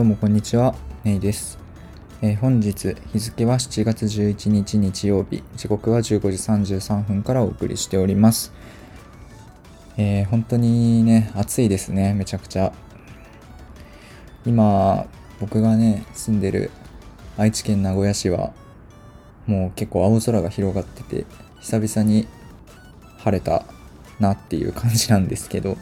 どうもこんにちは、メイです。本日日付は7月11日日曜日、時刻は15時33分からお送りしております。本当にね、暑いですね、めちゃくちゃ。今、僕がね、住んでる愛知県名古屋市は、もう結構青空が広がってて、久々に晴れたなっていう感じなんですけど、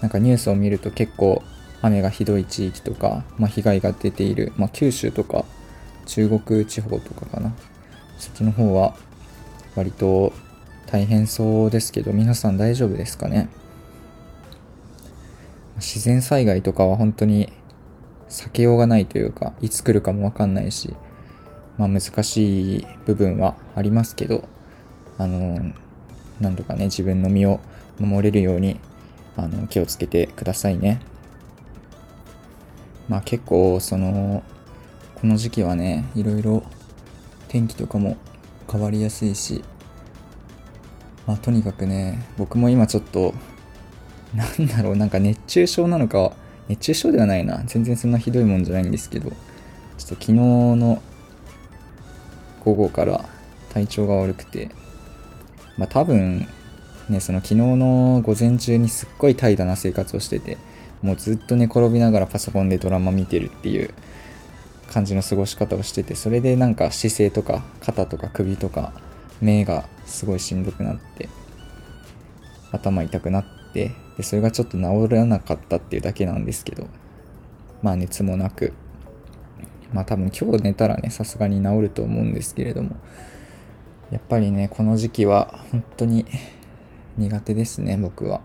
なんかニュースを見ると結構雨がひどい地域とか、被害が出ている、九州とか中国地方とかかな、そっちの方は割と大変そうですけど、皆さん大丈夫ですかね。自然災害とかは本当に避けようがないというか、いつ来るかも分かんないし、難しい部分はありますけど、なんとかね、自分の身を守れるように気をつけてくださいね。結構この時期はね、いろいろ天気とかも変わりやすいし、とにかくね、僕も今ちょっと熱中症なのか、熱中症ではないな、全然そんなひどいもんじゃないんですけど、ちょっと昨日の午後から体調が悪くて、多分ね、昨日の午前中にすっごい怠惰な生活をしてて、もうずっと寝転びながらパソコンでドラマ見てるっていう感じの過ごし方をしてて、それで姿勢とか肩とか首とか目がすごいしんどくなって、頭痛くなって、でそれがちょっと治らなかったっていうだけなんですけど、熱もなく、多分今日寝たらね、さすがに治ると思うんですけれども、やっぱりね、この時期は本当に苦手ですね、僕は。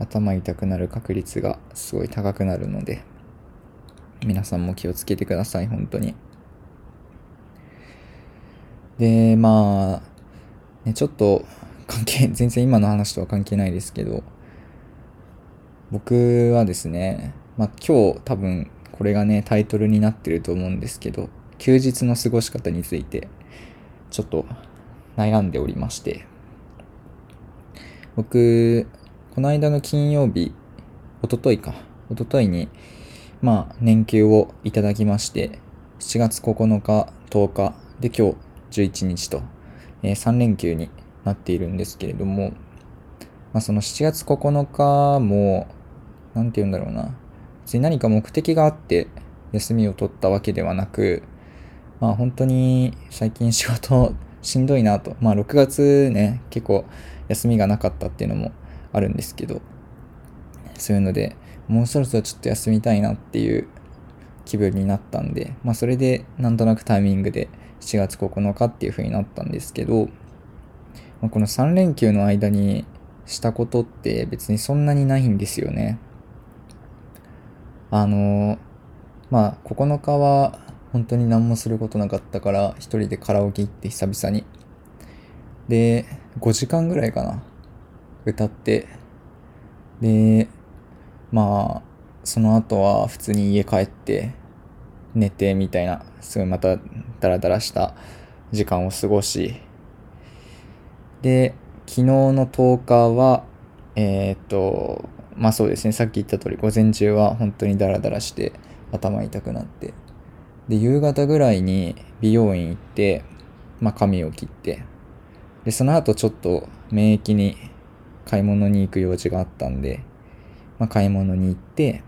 頭痛くなる確率がすごい高くなるので、皆さんも気をつけてください、本当に。で、ちょっと全然今の話とは関係ないですけど、僕はですね、今日多分これがね、タイトルになってると思うんですけど、休日の過ごし方についてちょっと悩んでおりまして、僕、この間の金曜日、一昨日に、年休をいただきまして、7月9日、10日、で、今日、11日と、3連休になっているんですけれども、その7月9日も、別に何か目的があって休みを取ったわけではなく、本当に最近仕事しんどいなと、6月ね、結構休みがなかったっていうのも、あるんですけど、そういうのでもうそろそろちょっと休みたいなっていう気分になったんで、それでなんとなくタイミングで7月9日っていう風になったんですけど、この3連休の間にしたことって別にそんなにないんですよね。9日は本当に何もすることなかったから、一人でカラオケ行って久々に、で5時間ぐらいかな歌って、でその後は普通に家帰って寝てみたいな、すごいまたダラダラした時間を過ごし、で昨日の10日はそうですね、さっき言った通り午前中は本当にダラダラして頭痛くなって、で夕方ぐらいに美容院行って、髪を切って、でその後ちょっと免疫に買い物に行く用事があったんで、買い物に行って、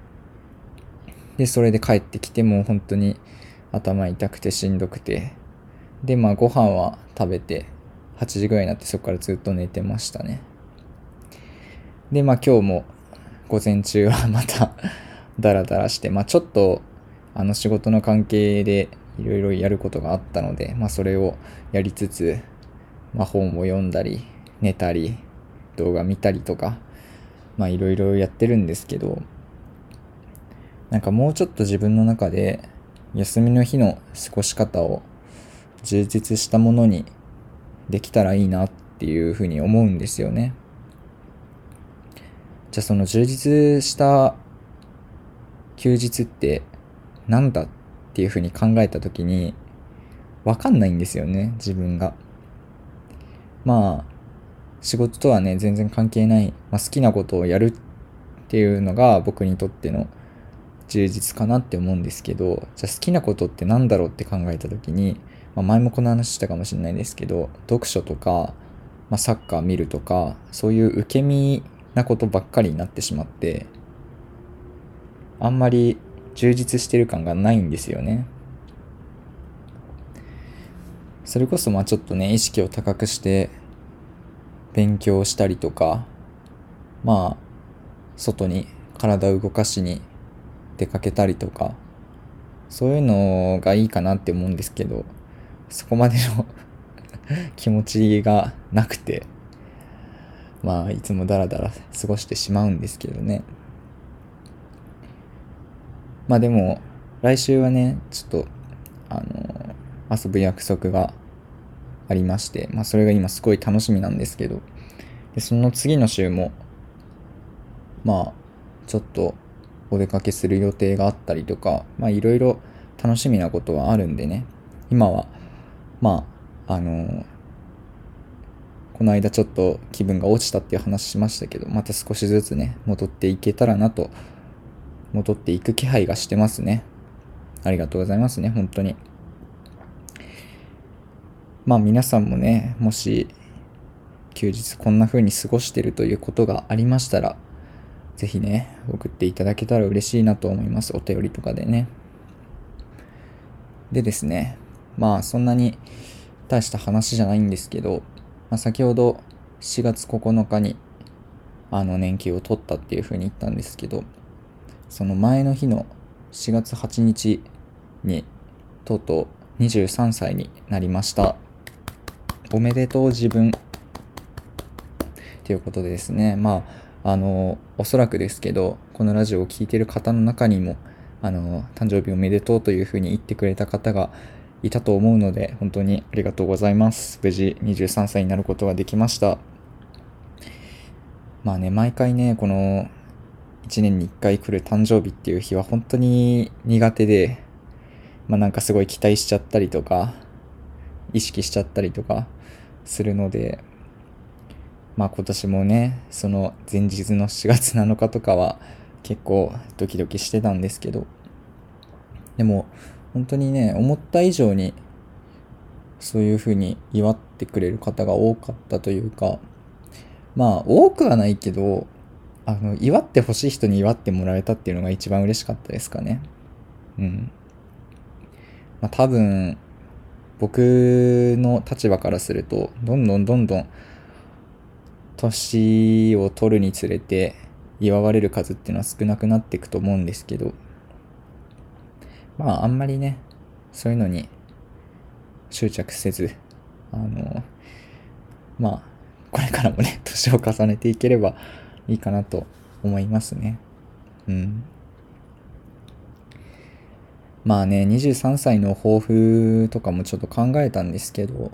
でそれで帰ってきて、もう本当に頭痛くてしんどくて、でご飯は食べて8時ぐらいになって、そこからずっと寝てましたね。で今日も午前中はまたダラダラして、ちょっと仕事の関係でいろいろやることがあったので、それをやりつつ、本を読んだり寝たり動画見たりとか、いろいろやってるんですけど、もうちょっと自分の中で休みの日の過ごし方を充実したものにできたらいいなっていうふうに思うんですよね。じゃあその充実した休日ってなんだっていうふうに考えた時に分かんないんですよね、自分が。仕事とはね、全然関係ない、好きなことをやるっていうのが僕にとっての充実かなって思うんですけど、じゃあ好きなことってなんだろうって考えた時に、前もこの話したかもしれないですけど、読書とか、サッカー見るとか、そういう受け身なことばっかりになってしまって、あんまり充実してる感がないんですよね。それこそちょっとね、意識を高くして勉強したりとか、外に体を動かしに出かけたりとか、そういうのがいいかなって思うんですけど、そこまでの気持ちがなくて、いつもダラダラ過ごしてしまうんですけどね。でも来週はね、ちょっと遊ぶ約束がありまして、それが今すごい楽しみなんですけど、でその次の週もちょっとお出かけする予定があったりとか、いろいろ楽しみなことはあるんでね、今はこの間ちょっと気分が落ちたっていう話しましたけど、また少しずつね戻っていく気配がしてますね。ありがとうございますね、本当に。皆さんもね、もし休日こんな風に過ごしてるということがありましたら、ぜひね送っていただけたら嬉しいなと思います。お便りとかでね。でですね、そんなに大した話じゃないんですけど、先ほど4月9日に年休を取ったっていう風に言ったんですけど、その前の日の4月8日にとうとう23歳になりました。おめでとう自分ということでですね、おそらくですけど、このラジオを聞いてる方の中にも誕生日おめでとうというふうに言ってくれた方がいたと思うので、本当にありがとうございます。無事23歳になることができました。毎回ね、この1年に1回来る誕生日っていう日は本当に苦手で、すごい期待しちゃったりとか意識しちゃったりとかするので、今年もね、その前日の4月7日とかは結構ドキドキしてたんですけど、でも本当にね、思った以上にそういう風に祝ってくれる方が多かったというか、多くはないけど、祝ってほしい人に祝ってもらえたっていうのが一番嬉しかったですかね。多分僕の立場からすると、どんどん年を取るにつれて祝われる数っていうのは少なくなっていくと思うんですけど、あんまりね、そういうのに執着せず、これからもね、年を重ねていければいいかなと思いますね。23歳の抱負とかもちょっと考えたんですけど、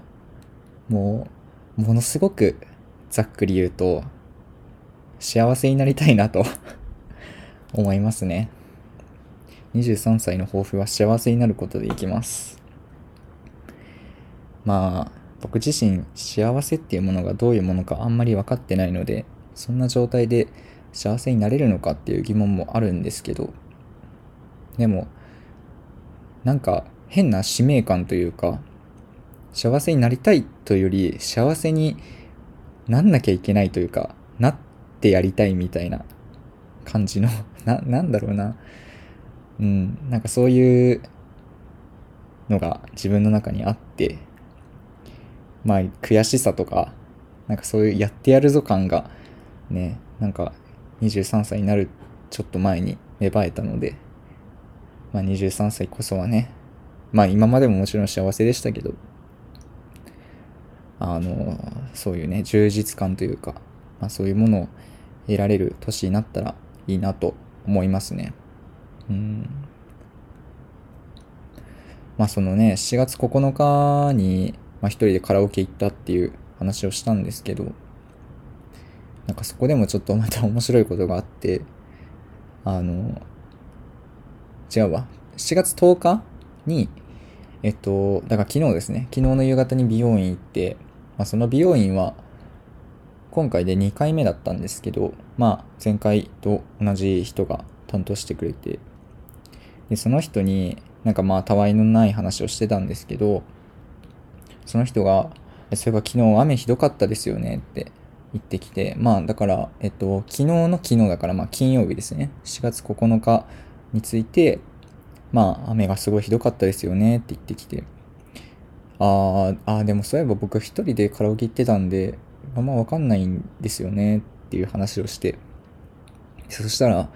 ものすごくざっくり言うと、幸せになりたいなと思いますね。23歳の抱負は幸せになることでいきます。僕自身幸せっていうものがどういうものかあんまり分かってないので、そんな状態で幸せになれるのかっていう疑問もあるんですけど、でも変な使命感というか、幸せになりたいというより幸せになんなきゃいけないというか、なってやりたいみたいな感じのなんだろうな、そういうのが自分の中にあって、悔しさとかそういうやってやるぞ感がね、23歳になるちょっと前に芽生えたので、23歳こそはね、今までももちろん幸せでしたけど、そういうね、充実感というか、そういうものを得られる年になったらいいなと思いますね。そのね、4月9日に、一人でカラオケ行ったっていう話をしたんですけど、そこでもちょっとまた面白いことがあって、7月10日にだから昨日ですね、昨日の夕方に美容院行って、その美容院は今回で2回目だったんですけど、前回と同じ人が担当してくれて、でその人になんかまあたわいのない話をしてたんですけど、その人がそういえば昨日雨ひどかったですよねって言ってきて、まあだから昨日だからまあ金曜日ですね、4月9日についてまあ雨がすごいひどかったですよねって言ってきて、あでもそういえば僕一人でカラオケ行ってたんであんま分かんないんですよねっていう話をして、そしたら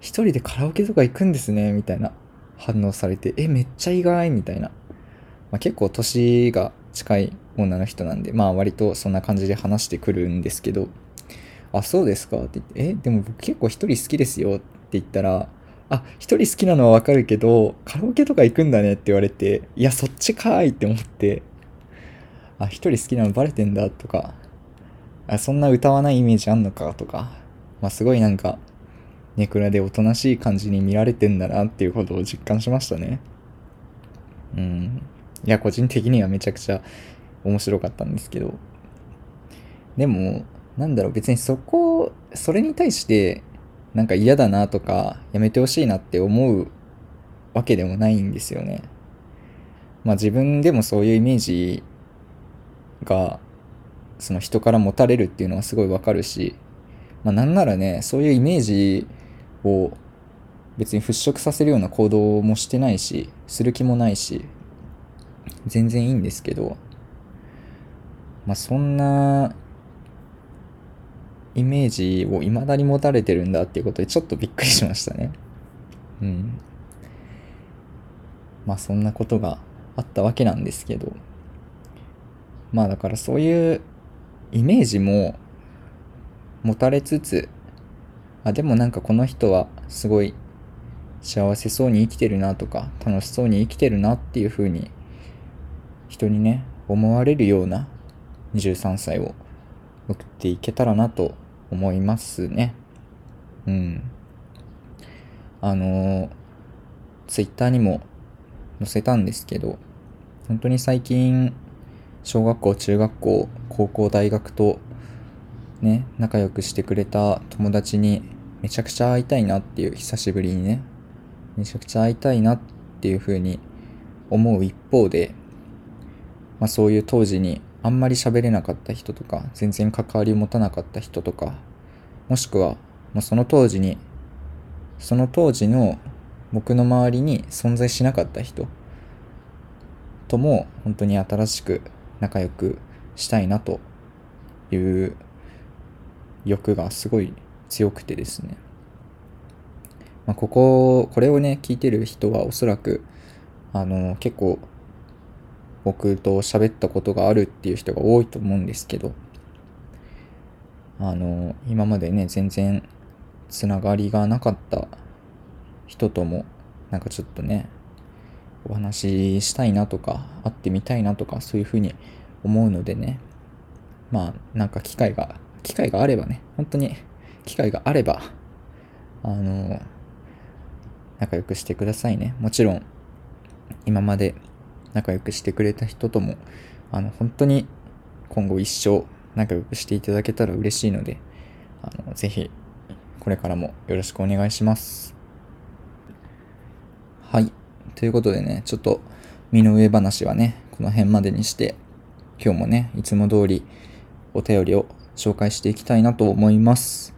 一人でカラオケとか行くんですねみたいな反応されて、めっちゃ意外みたいな、まあ、結構年が近い女の人なんでまあ割とそんな感じで話してくるんですけど、あそうですかって言って、でも僕結構一人好きですよって言ったら、あ一人好きなのはわかるけどカラオケとか行くんだねって言われて、いやそっちかーいって思って、あ一人好きなのバレてんだとか、あそんな歌わないイメージあんのかとか、まあすごいなんかネクラでおとなしい感じに見られてんだなっていうことを実感しましたね。いや個人的にはめちゃくちゃ面白かったんですけど、でもなんだろう、別にそれに対してなんか嫌だなとかやめてほしいなって思うわけでもないんですよね。まあ自分でもそういうイメージがその人から持たれるっていうのはすごいわかるし、まあなんならねそういうイメージを別に払拭させるような行動もしてないしする気もないし全然いいんですけど、まあそんなイメージを未だに持たれてるんだっていうことでちょっとびっくりしましたね。まあそんなことがあったわけなんですけど、まあだからそういうイメージも持たれつつ、でもなんかこの人はすごい幸せそうに生きてるなとか楽しそうに生きてるなっていう風に人にね思われるような23歳を送っていけたらなと思いますね。ツイッターにも載せたんですけど、本当に最近小学校、中学校、高校、大学とね仲良くしてくれた友達にめちゃくちゃ会いたいなっていう、久しぶりにねめちゃくちゃ会いたいなっていう風に思う一方で、まあそういう当時にあんまり喋れなかった人とか全然関わりを持たなかった人とか、もしくはもうその当時の僕の周りに存在しなかった人とも本当に新しく仲良くしたいなという欲がすごい強くてですね、まあ、これをね聞いてる人はおそらく結構僕と喋ったことがあるっていう人が多いと思うんですけど、今までね全然つながりがなかった人ともなんかちょっとねお話ししたいなとか会ってみたいなとかそういうふうに思うのでね、まあなんか機会があればね、本当に機会があれば仲良くしてくださいね。もちろん今まで仲良くしてくれた人とも本当に今後一生仲良くしていただけたら嬉しいので、ぜひこれからもよろしくお願いします。はい、ということでね、ちょっと身の上話はねこの辺までにして、今日もねいつも通りお便りを紹介していきたいなと思います。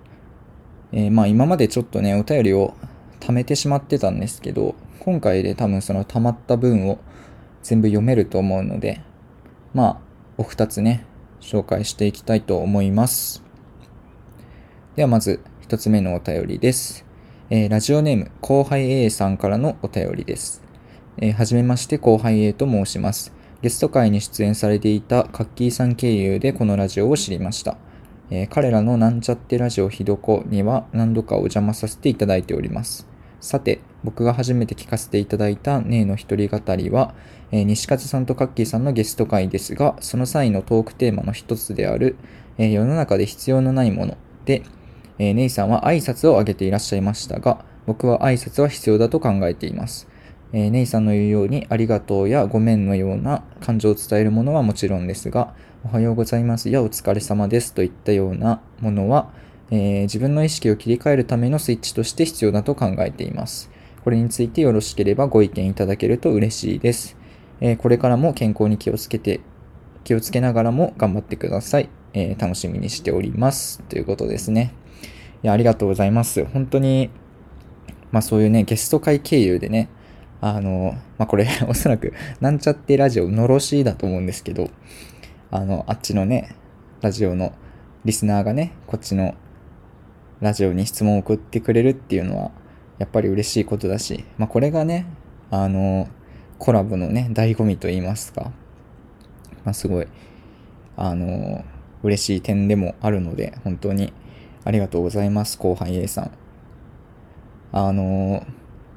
まあ今までちょっとねお便りを貯めてしまってたんですけど、今回で多分その貯まった分を全部読めると思うので、まあお二つね紹介していきたいと思います。ではまず一つ目のお便りです。ラジオネーム後輩 A さんからのお便りです。はじめまして、後輩 A と申します。ゲスト会に出演されていたカッキーさん経由でこのラジオを知りました。彼らのなんちゃってラジオひどこには何度かお邪魔させていただいております。さて、僕が初めて聞かせていただいたねえの一人語りは、西勝さんとカッキーさんのゲスト会ですが、その際のトークテーマの一つである、世の中で必要のないもので、ねえさんは挨拶を挙げていらっしゃいましたが、僕は挨拶は必要だと考えています。ねえさんの言うようにありがとうやごめんのような感情を伝えるものはもちろんですが、おはようございますやお疲れ様ですといったようなものは、自分の意識を切り替えるためのスイッチとして必要だと考えています。ここれについてよろしければご意見いただけると嬉しいです。これからも健康に気をつけながらも頑張ってください。楽しみにしております。ということですね。いや、ありがとうございます。本当に、そういうね、ゲスト会経由でね、これおそらくなんちゃってラジオのろしだと思うんですけど、あっちのね、ラジオのリスナーがね、こっちのラジオに質問を送ってくれるっていうのは、やっぱり嬉しいことだし、これがね、コラボのね、醍醐味と言いますか、すごい、嬉しい点でもあるので、本当にありがとうございます、後輩 A さん。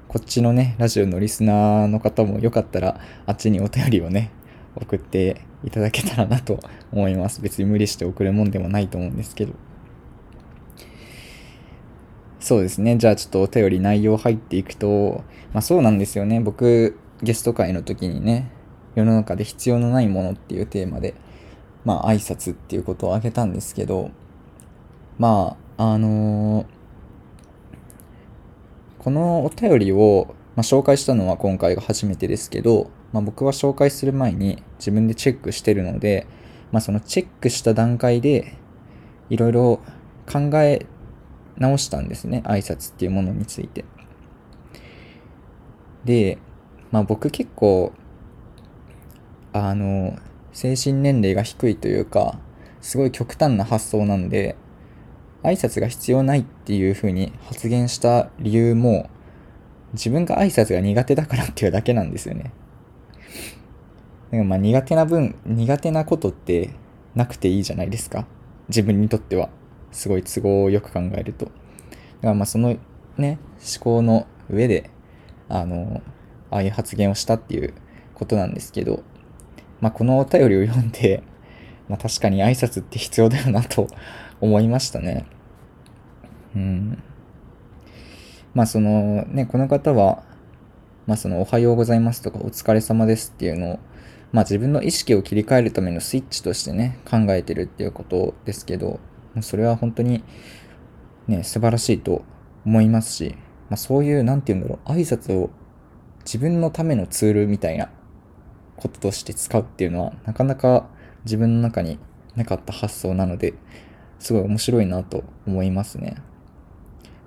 こっちのね、ラジオのリスナーの方もよかったら、あっちにお便りをね、送っていただけたらなと思います。別に無理して送るもんでもないと思うんですけど。そうですね。じゃあちょっとお便り内容入っていくと、そうなんですよね。僕、ゲスト会の時にね、世の中で必要のないものっていうテーマで、挨拶っていうことを挙げたんですけど、このお便りを、紹介したのは今回が初めてですけど、僕は紹介する前に自分でチェックしてるので、そのチェックした段階で、いろいろ考え直したんですね、挨拶っていうものについて。で、僕結構精神年齢が低いというか、すごい極端な発想なんで、挨拶が必要ないっていう風に発言した理由も、自分が挨拶が苦手だからっていうだけなんですよね。だから苦手なことってなくていいじゃないですか。自分にとっては。すごい都合をよく考えると。だからそのね、思考の上で、ああいう発言をしたっていうことなんですけど、このお便りを読んで、確かに挨拶って必要だよなと思いましたね。うん。この方は、おはようございますとか、お疲れ様ですっていうのを、自分の意識を切り替えるためのスイッチとしてね、考えてるっていうことですけど、それは本当にね、素晴らしいと思いますし、そういう、挨拶を自分のためのツールみたいなこととして使うっていうのは、なかなか自分の中になかった発想なので、すごい面白いなと思いますね。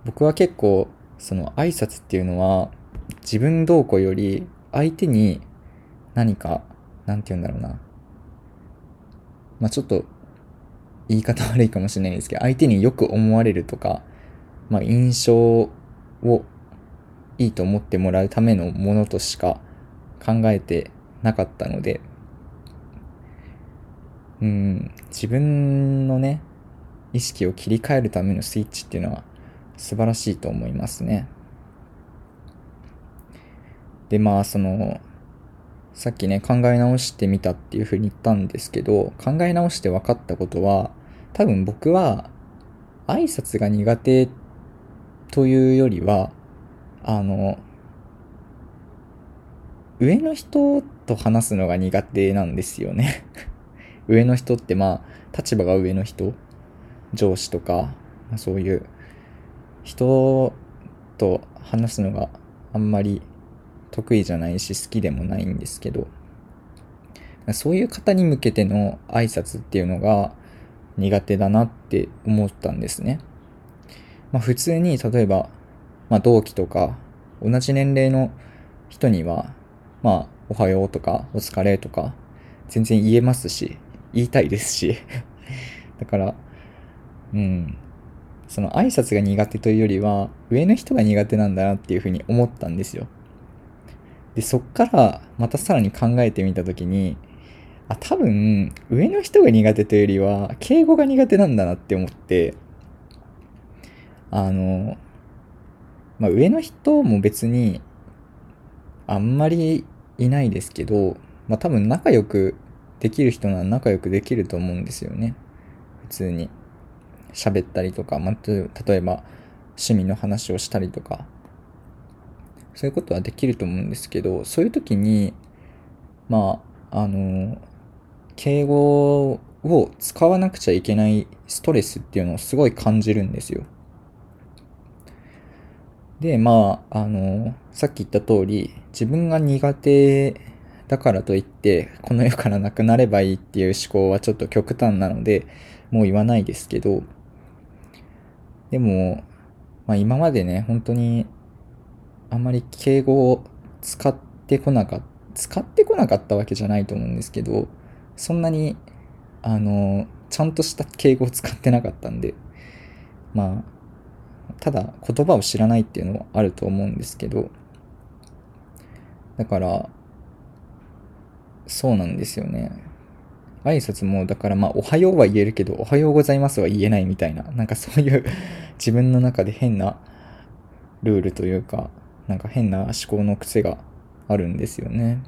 僕は結構、挨拶っていうのは、自分どうこうより、相手に何か、ちょっと、言い方悪いかもしれないんですけど、相手によく思われるとか、印象をいいと思ってもらうためのものとしか考えてなかったので、自分のね、意識を切り替えるためのスイッチっていうのは素晴らしいと思いますね。で、さっきね、考え直してみたっていうふうに言ったんですけど、考え直して分かったことは、多分僕は、挨拶が苦手というよりは、上の人と話すのが苦手なんですよね。上の人って、立場が上の人、上司とか、そういう人と話すのがあんまり得意じゃないし好きでもないんですけど、そういう方に向けての挨拶っていうのが苦手だなって思ったんですね。普通に例えば、同期とか同じ年齢の人には、おはようとかお疲れとか全然言えますし、言いたいですしだから、その挨拶が苦手というよりは上の人が苦手なんだなっていうふうに思ったんですよ。で、そっからまたさらに考えてみたときに、多分上の人が苦手というよりは敬語が苦手なんだなって思って、上の人も別にあんまりいないですけど、多分仲良くできる人なら仲良くできると思うんですよね。普通に喋ったりとか、例えば趣味の話をしたりとか。そういうことはできると思うんですけど、そういう時に、敬語を使わなくちゃいけないストレスっていうのをすごい感じるんですよ。で、さっき言った通り、自分が苦手だからといって、この世からなくなればいいっていう思考はちょっと極端なので、もう言わないですけど、でも、今までね、本当に、あんまり敬語を使ってこなかったわけじゃないと思うんですけど、そんなに、ちゃんとした敬語を使ってなかったんで、ただ言葉を知らないっていうのはあると思うんですけど、だからそうなんですよね。挨拶もだからおはようは言えるけどおはようございますは言えないみたいな、なんかそういう自分の中で変なルールというか、なんか変な思考の癖があるんですよね。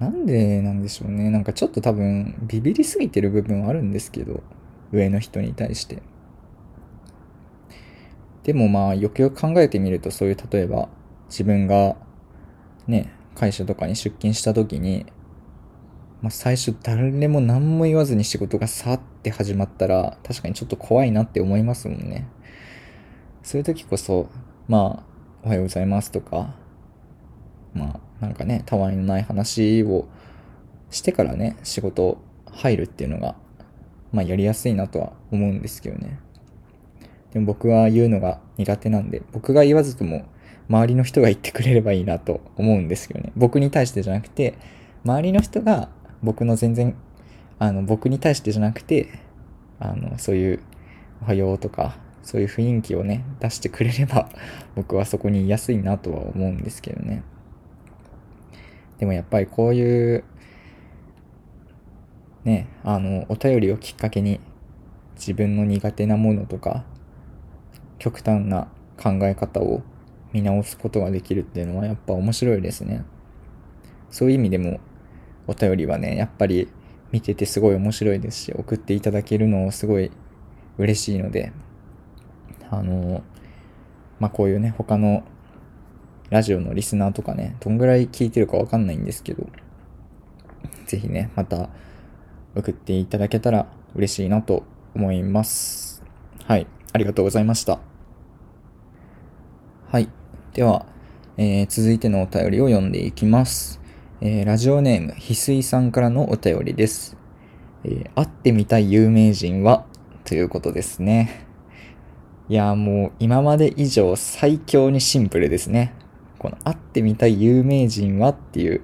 なんでなんでしょうね。なんかちょっと多分ビビりすぎてる部分はあるんですけど、上の人に対して。でもよくよく考えてみると、そういう例えば自分がね、会社とかに出勤した時に、最初誰も何も言わずに仕事がさーって始まったら、確かにちょっと怖いなって思いますもんね。そういう時こそおはようございますとか、なんかね、たわいのない話をしてからね、仕事入るっていうのがやりやすいなとは思うんですけどね。でも僕は言うのが苦手なんで、僕が言わずとも周りの人が言ってくれればいいなと思うんですけどね。僕に対してじゃなくて、周りの人が僕に対してじゃなくて、そういうおはようとかそういう雰囲気をね出してくれれば、僕はそこにいやすいなとは思うんですけどね。でもやっぱりこういうね、お便りをきっかけに自分の苦手なものとか極端な考え方を見直すことができるっていうのはやっぱ面白いですね。そういう意味でもお便りはね、やっぱり見ててすごい面白いですし、送っていただけるのすごい嬉しいので、こういうね、他のラジオのリスナーとかね、どんぐらい聞いてるかわかんないんですけど、ぜひね、また送っていただけたら嬉しいなと思います。はい、ありがとうございました。はい、では、続いてのお便りを読んでいきます。ラジオネーム翡翠さんからのお便りです。会ってみたい有名人はということですね。いや、もう今まで以上最強にシンプルですね。この会ってみたい有名人はっていう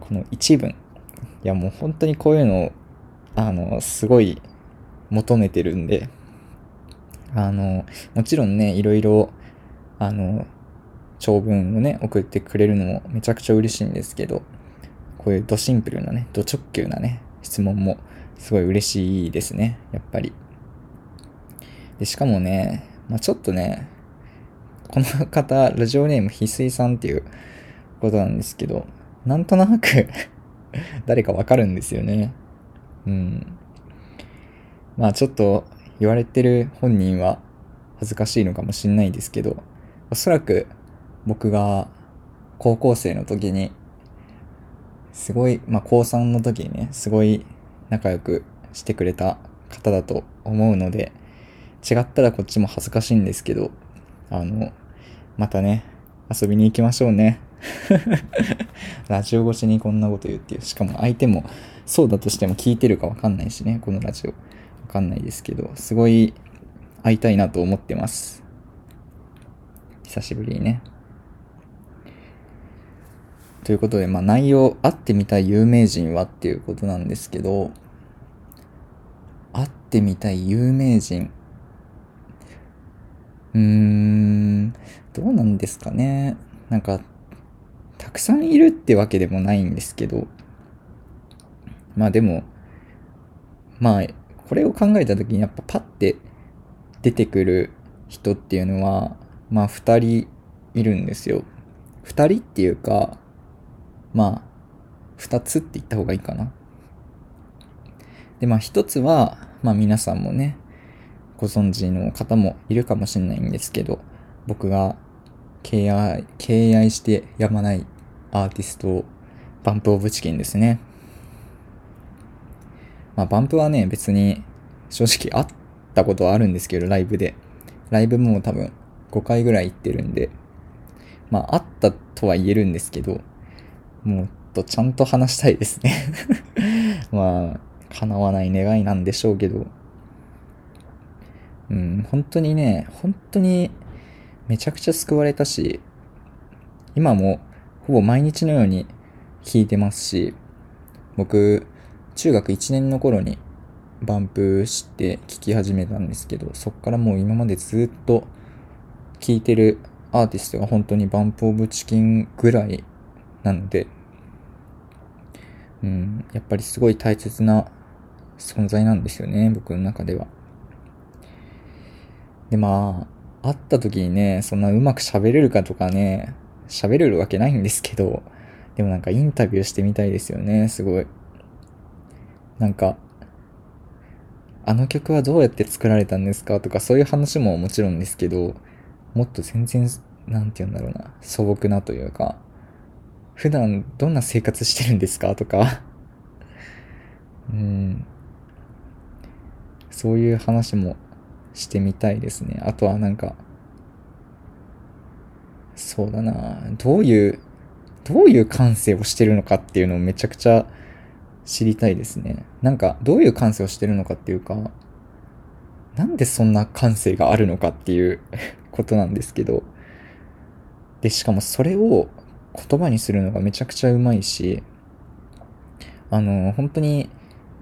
この一文。いや、もう本当にこういうのをすごい求めてるんで、もちろんね、いろいろ長文をね送ってくれるのもめちゃくちゃ嬉しいんですけど、こういうドシンプルなね、ド直球なね質問もすごい嬉しいですね、やっぱり。でしかもね、ちょっとね、この方ラジオネーム翡翠さんっていうことなんですけど、なんとなく誰かわかるんですよね。ちょっと言われてる本人は恥ずかしいのかもしれないですけど、おそらく僕が高校生の時にすごい、高3の時にね、すごい仲良くしてくれた方だと思うので、違ったらこっちも恥ずかしいんですけど、またね、遊びに行きましょうね。ラジオ越しにこんなこと言うっていう、しかも相手もそうだとしても聞いてるか分かんないしね、このラジオ分かんないですけど、すごい会いたいなと思ってます、久しぶりにね。ということで、内容、会ってみたい有名人はっていうことなんですけど、会ってみたい有名人、どうなんですかね。なんかたくさんいるってわけでもないんですけど、でもこれを考えた時にやっぱパッて出てくる人っていうのは2人いるんですよ。2人っていうか2つって言った方がいいかな。で1つは皆さんもねご存知の方もいるかもしれないんですけど、僕が敬愛してやまないアーティスト、バンプオブチキンですね。バンプはね、別に正直会ったことはあるんですけど、ライブでライブも多分5回ぐらい行ってるんで、まああったとは言えるんですけど、もっとちゃんと話したいですね。まあ叶わない願いなんでしょうけど、うん、本当にね、本当にめちゃくちゃ救われたし、今もほぼ毎日のように聴いてますし、僕中学1年の頃にバンプして聴き始めたんですけど、そっからもう今までずっと聴いてるアーティストが本当にバンプオブチキンぐらいなので、うん、やっぱりすごい大切な存在なんですよね、僕の中では。で、まあ会った時にね、そんなうまく喋れるかとかね、喋れるわけないんですけど、でもなんかインタビューしてみたいですよね、すごい。なんか、あの曲はどうやって作られたんですかとか、そういう話ももちろんですけど、もっと全然、なんて言うんだろうな、素朴なというか、普段どんな生活してるんですかとか、うん、そういう話もしてみたいですね。あとはなんか、そうだな、どういう感性をしてるのかっていうのをめちゃくちゃ知りたいですね。なんかどういう感性をしてるのかっていうか、なんでそんな感性があるのかっていうことなんですけど、でしかもそれを言葉にするのがめちゃくちゃうまいし、本当に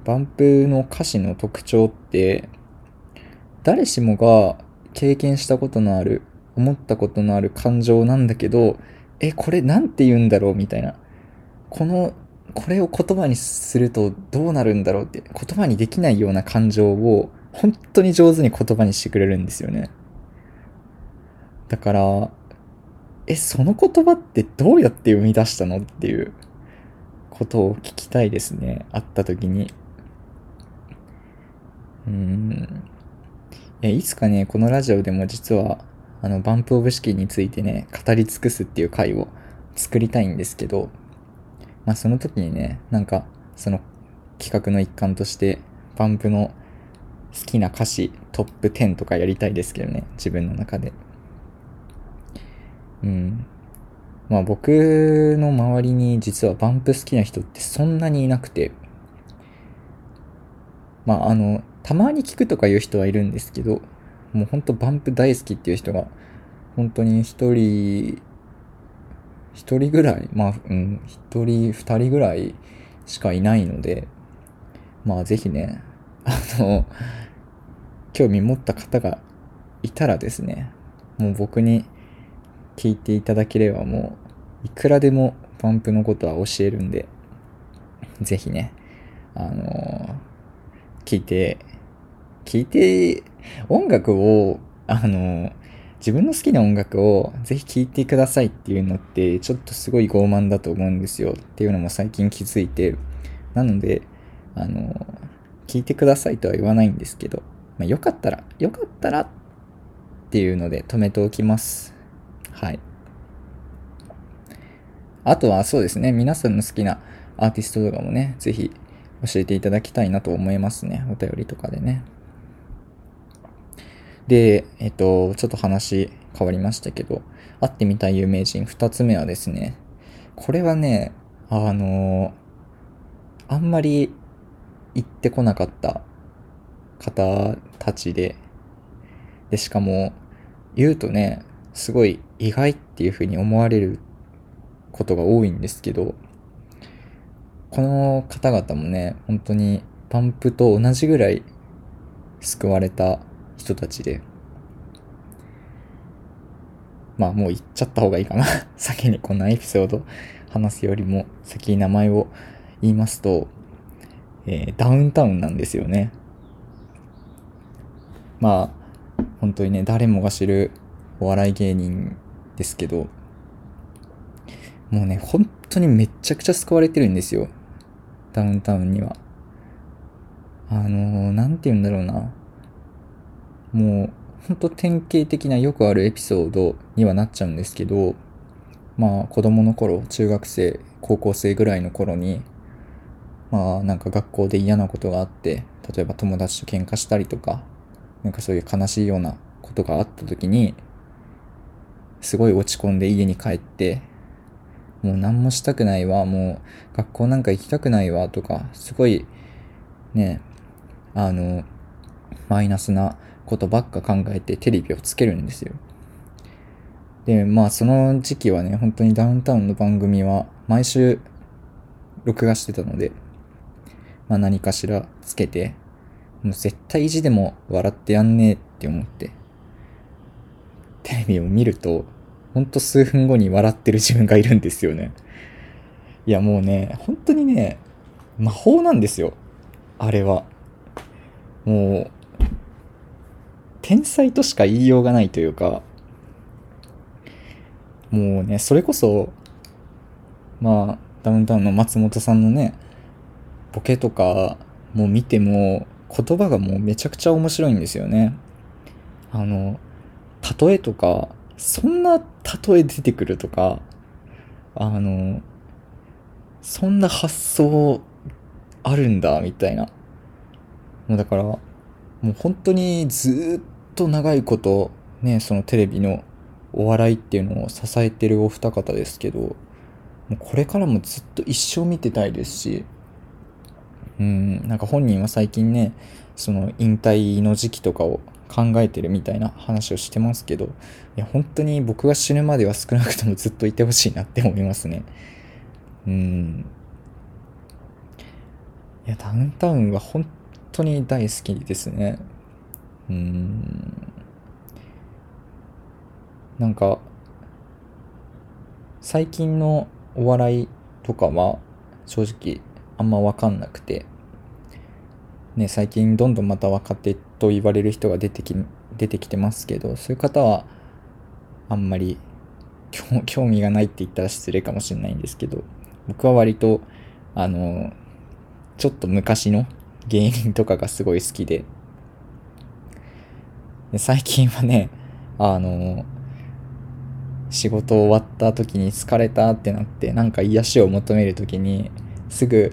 バンプの歌詞の特徴って誰しもが経験したことのある、思ったことのある感情なんだけど、これなんて言うんだろうみたいな、これを言葉にするとどうなるんだろうって、言葉にできないような感情を本当に上手に言葉にしてくれるんですよね。だからその言葉ってどうやって生み出したのっていうことを聞きたいですね、会った時に。いつかね、このラジオでも実はバンプオブチキンについてね、語り尽くすっていう回を作りたいんですけど、まあその時にね、なんかその企画の一環としてバンプの好きな歌詞トップ10とかやりたいですけどね、自分の中で。うん、まあ僕の周りに実はバンプ好きな人ってそんなにいなくて、まあたまに聞くとかいう人はいるんですけど、もうほんとバンプ大好きっていう人が本当に一人ぐらい、まあうん、一人二人ぐらいしかいないので、まあぜひね、興味持った方がいたらですね、もう僕に聞いていただければ、もういくらでもバンプのことは教えるんで、ぜひね、聞いて音楽を自分の好きな音楽をぜひ聴いてくださいっていうのってちょっとすごい傲慢だと思うんですよっていうのも最近気づいて、なので聴いてくださいとは言わないんですけど、まあ、よかったらっていうので止めておきます。はい。あとはそうですね、皆さんの好きなアーティストとかもね、ぜひ教えていただきたいなと思いますね、お便りとかでね。で、ちょっと話変わりましたけど、会ってみたい有名人2つ目はですね、これはね、あんまり行ってこなかった方たちで、でしかも言うとね、すごい意外っていう風に思われることが多いんですけど、この方々もね、本当にバンプと同じぐらい救われた人たちで、まあもう言っちゃった方がいいかな先にこんなエピソード話すよりも先に名前を言いますと、ダウンタウンなんですよね。まあ本当にね、誰もが知るお笑い芸人ですけど、もうね、本当にめちゃくちゃ救われてるんですよ、ダウンタウンには。なんて言うんだろうな、もう本当典型的なよくあるエピソードにはなっちゃうんですけど、まあ子供の頃、中学生高校生ぐらいの頃に、まあなんか学校で嫌なことがあって、例えば友達と喧嘩したりとか、なんかそういう悲しいようなことがあった時にすごい落ち込んで家に帰って、もう何もしたくないわ、もう学校なんか行きたくないわとか、すごいね、マイナスなことばっか考えてテレビをつけるんですよ。で、まあその時期はね、本当にダウンタウンの番組は毎週録画してたので、まあ何かしらつけて、もう絶対意地でも笑ってやんねえって思って、テレビを見ると、ほんと数分後に笑ってる自分がいるんですよね。いやもうね、本当にね、魔法なんですよ、あれは。もう、天才としか言いようがないというか、もうね、それこそ、まあ、ダウンタウンの松本さんのね、ボケとかも見ても、言葉がもうめちゃくちゃ面白いんですよね。例えとか、そんな例え出てくるとか、そんな発想あるんだ、みたいな。もうだから、もう本当にずっと長いこと、ね、そのテレビのお笑いっていうのを支えてるお二方ですけど、もうこれからもずっと一生見てたいですし、なんか本人は最近ね、その引退の時期とかを考えてるみたいな話をしてますけど、いや本当に僕が死ぬまでは少なくともずっといてほしいなって思いますね。いやダウンタウンは本当に大好きですね。なんか最近のお笑いとかは正直あんま分かんなくて、ね、最近どんどんまた若手と言われる人が出てきてますけど、そういう方はあんまり興味がないって言ったら失礼かもしれないんですけど、僕は割とちょっと昔の芸人とかがすごい好きで、で最近はね、仕事終わった時に疲れたってなって、なんか癒しを求める時にすぐ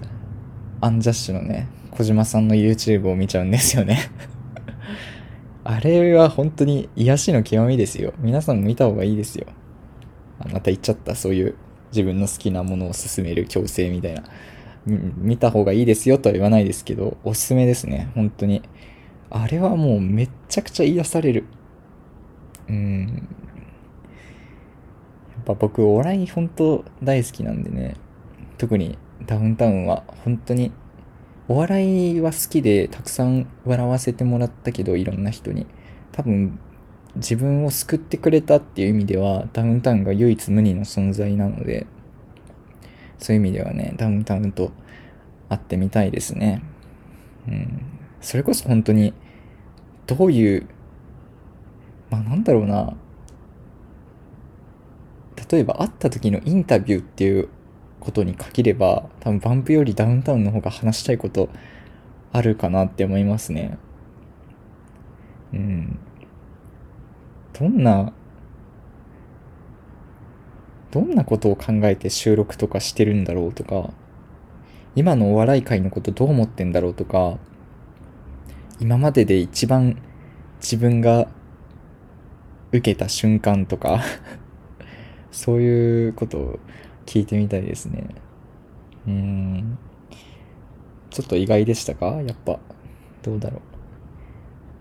アンジャッシュのね小島さんの YouTube を見ちゃうんですよねあれは本当に癒しの極みですよ。皆さんも見た方がいいですよ。また言っちゃった。そういう自分の好きなものを勧める強制みたいな、見た方がいいですよとは言わないですけど、おすすめですね本当に。あれはもうめちゃくちゃ癒される。僕お笑い本当大好きなんでね、特にダウンタウンは本当にお笑いは好きで、たくさん笑わせてもらったけど、いろんな人に多分自分を救ってくれたっていう意味ではダウンタウンが唯一無二の存在なので、そういう意味ではねダウンタウンと会ってみたいですね。それこそ本当にどういう、まあなんだろうな、例えば会った時のインタビューっていうことに限れば、多分バンプよりダウンタウンの方が話したいことあるかなって思いますね。どんなことを考えて収録とかしてるんだろうとか、今のお笑い界のことどう思ってんだろうとか、今までで一番自分が受けた瞬間とかそういうことを聞いてみたいですね。ちょっと意外でしたか？やっぱどうだろ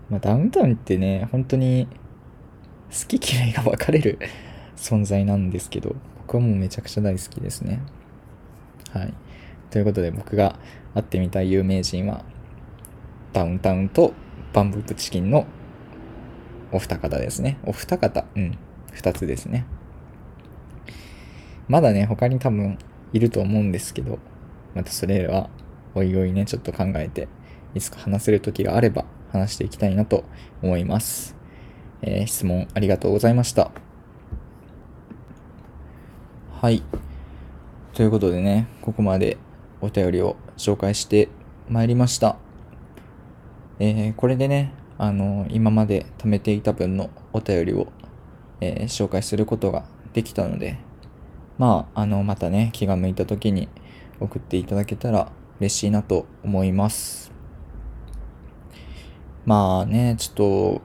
う。まあダウンタウンってね本当に好き嫌いが分かれる存在なんですけど、僕はもうめちゃくちゃ大好きですね。はい。ということで僕が会ってみたい有名人はダウンタウンとバンブープチキンのお二方ですね。お二方、二つですね。まだね、他に多分いると思うんですけど、またそれはおいおいね、ちょっと考えて、いつか話せる時があれば話していきたいなと思います。質問ありがとうございました。はい。ということでね、ここまでお便りを紹介してまいりました。これでね、今まで貯めていた分のお便りを、紹介することができたので、まあ、またね、気が向いた時に送っていただけたら嬉しいなと思います。まあね、ちょっと、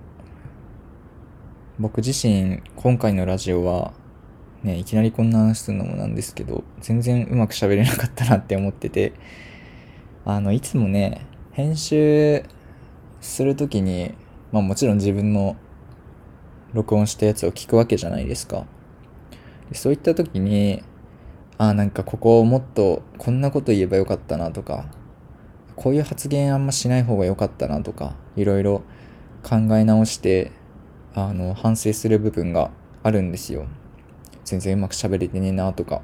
僕自身今回のラジオはね、いきなりこんな話するのもなんですけど、全然うまく喋れなかったなって思ってて、いつもね、編集するときに、もちろん自分の録音したやつを聞くわけじゃないですか。でそういったときに、なんかここをもっとこんなこと言えばよかったなとか、こういう発言あんましない方がよかったなとか、いろいろ考え直して、反省する部分があるんですよ。全然うまく喋れてねえなとか。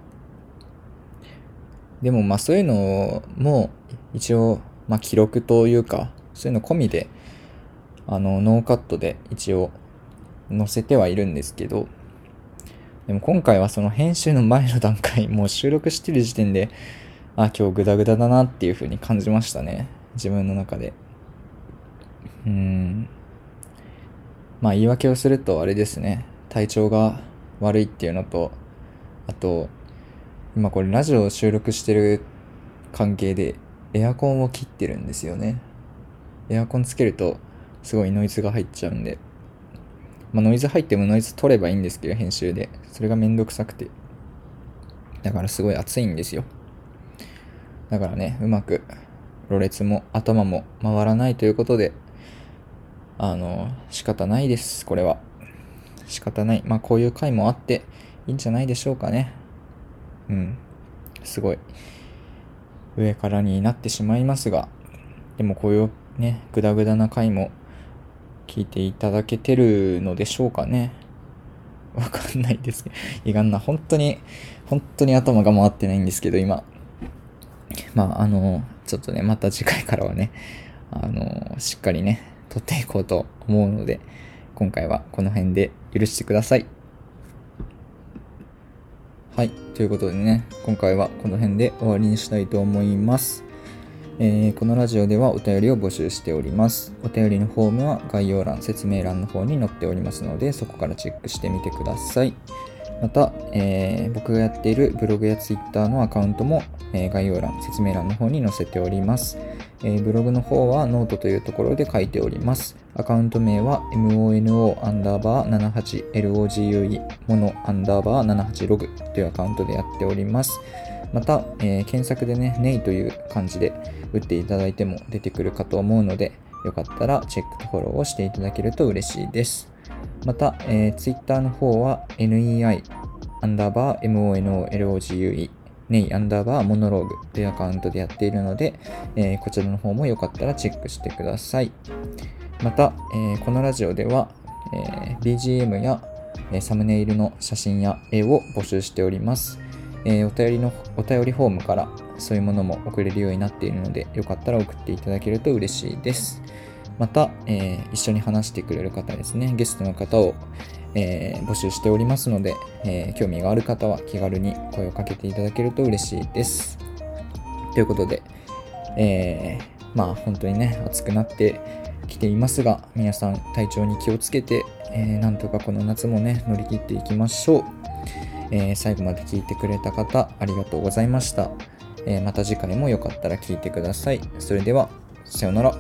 でもそういうのも一応記録というか、そういうの込みでノーカットで一応載せてはいるんですけど、でも今回はその編集の前の段階、もう収録してる時点で今日グダグダだなっていう風に感じましたね、自分の中で。言い訳をするとあれですね、体調が悪いっていうのと、あと今これラジオを収録してる関係でエアコンを切ってるんですよね。エアコンつけるとすごいノイズが入っちゃうんで、ノイズ入ってもノイズ取ればいいんですけど、編集でそれがめんどくさくて、だからすごい暑いんですよ。だからね、うまくろれつも頭も回らないということで、仕方ないです。これは仕方ない。こういう回もあっていいんじゃないでしょうかね。すごい上からになってしまいますが、でもこういうね、グダグダな回も聞いていただけてるのでしょうかね。わかんないですけど、いかんな、本当に頭が回ってないんですけど今。ちょっとね、また次回からはね、しっかりね撮っていこうと思うので、今回はこの辺で許してください。はい、ということでね、今回はこの辺で終わりにしたいと思います。このラジオではお便りを募集しております。お便りのフォームは概要欄、説明欄の方に載っておりますので、そこからチェックしてみてください。また、僕がやっているブログやツイッターのアカウントも、概要欄、説明欄の方に載せております。ブログの方はノートというところで書いております。アカウント名は mono_78logue mono_78log というアカウントでやっております。また、検索でね、ネイという漢字で打っていただいても出てくるかと思うので、よかったらチェックとフォローをしていただけると嬉しいです。また、Twitter の方は nei_monologue nei_monologue というアカウントでやっているので、こちらの方もよかったらチェックしてください。また、このラジオでは、BGM や、サムネイルの写真や絵を募集しております。お便りフォームからそういうものも送れるようになっているので、よかったら送っていただけると嬉しいです。また、一緒に話してくれる方ですね、ゲストの方を、募集しておりますので、興味がある方は気軽に声をかけていただけると嬉しいです。ということで、本当にね、暑くなってきていますが、皆さん体調に気をつけて、なんとかこの夏もね、乗り切っていきましょう。最後まで聞いてくれた方、ありがとうございました。また次回もよかったら聞いてください。それでは、さようなら。